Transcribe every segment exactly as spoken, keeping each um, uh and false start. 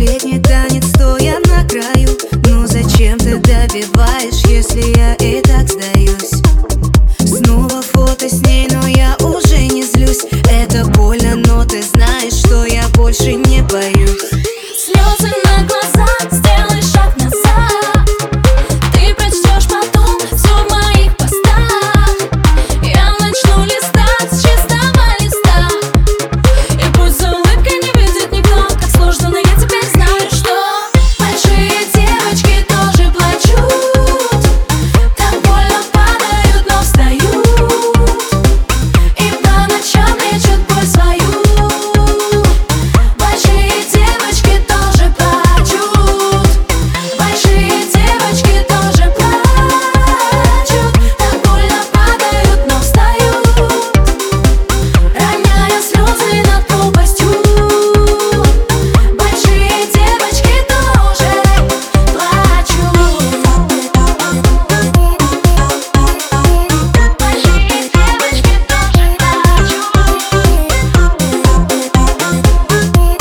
последний танец, стоя на краю. Ну зачем ты добиваешь, если я и так сдаюсь? Снова фото с ней, но я уже не злюсь. Это больно, но ты знаешь, что я больше не боюсь. Слезы на глазах, сделай шаг назад. Ты прочтешь потом все в моих постах. Я начну листать с чистого листа. И пусть за улыбкой не видит никто, как сложно, но я теперь знаю, что большие девочки тоже плачут. Так больно падают, но встают. И по ночам лечат боль свою. Большие девочки тоже плачут. Большие девочки тоже плачут. Так больно падают, но встают. Роняя слезы над пропастью. Большие девочки тоже плачут. Большие девочки тоже плачут.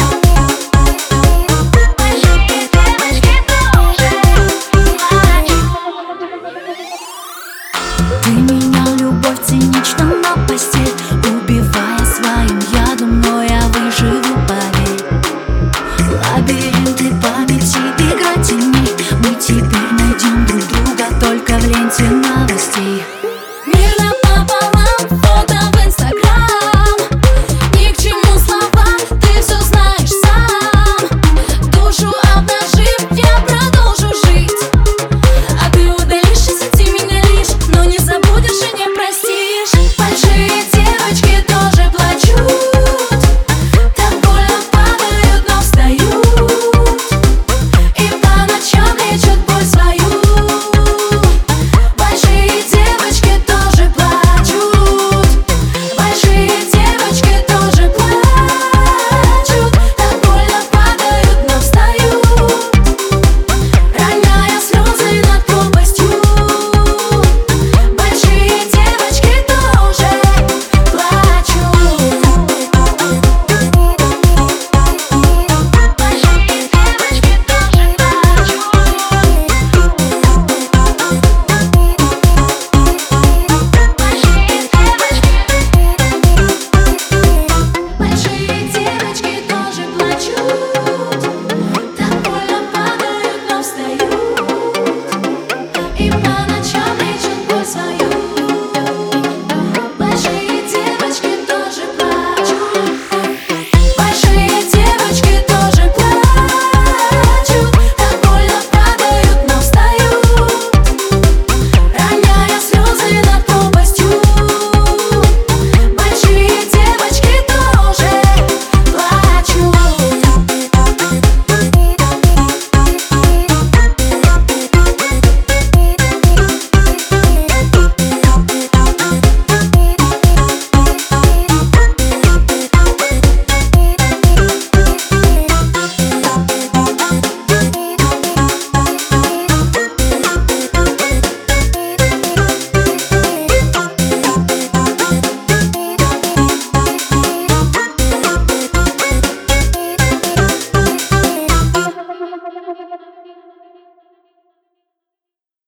Большие девочки тоже плачут. Ты меня, любовь, цинично на постель, убивая своим ядом, но я выживу, поверь. Лабиринты памяти, игра теней. Мы теперь найдем друг друга только в ленте новостей. Мир напополам, фото в инстаграм. Ни к чему слова, ты все знаешь сам. Душу обнажив, я продолжу жить. А ты удалишь из сети меня лишь, но не забудешь и не простишь. Большие девочки тоже плачут. Так больно падают, но встают. И по ночам лечат боль свою. Большие девочки тоже плачут. Большие девочки тоже плачут. Так больно падают, но встают. Роняя слезы над пропастью. Большие девочки тоже плачут. Большие девочки тоже плачут. Большие девочки. Большие девочки тоже плачут. Так больно падают, но встают. И по ночам лечат боль свою.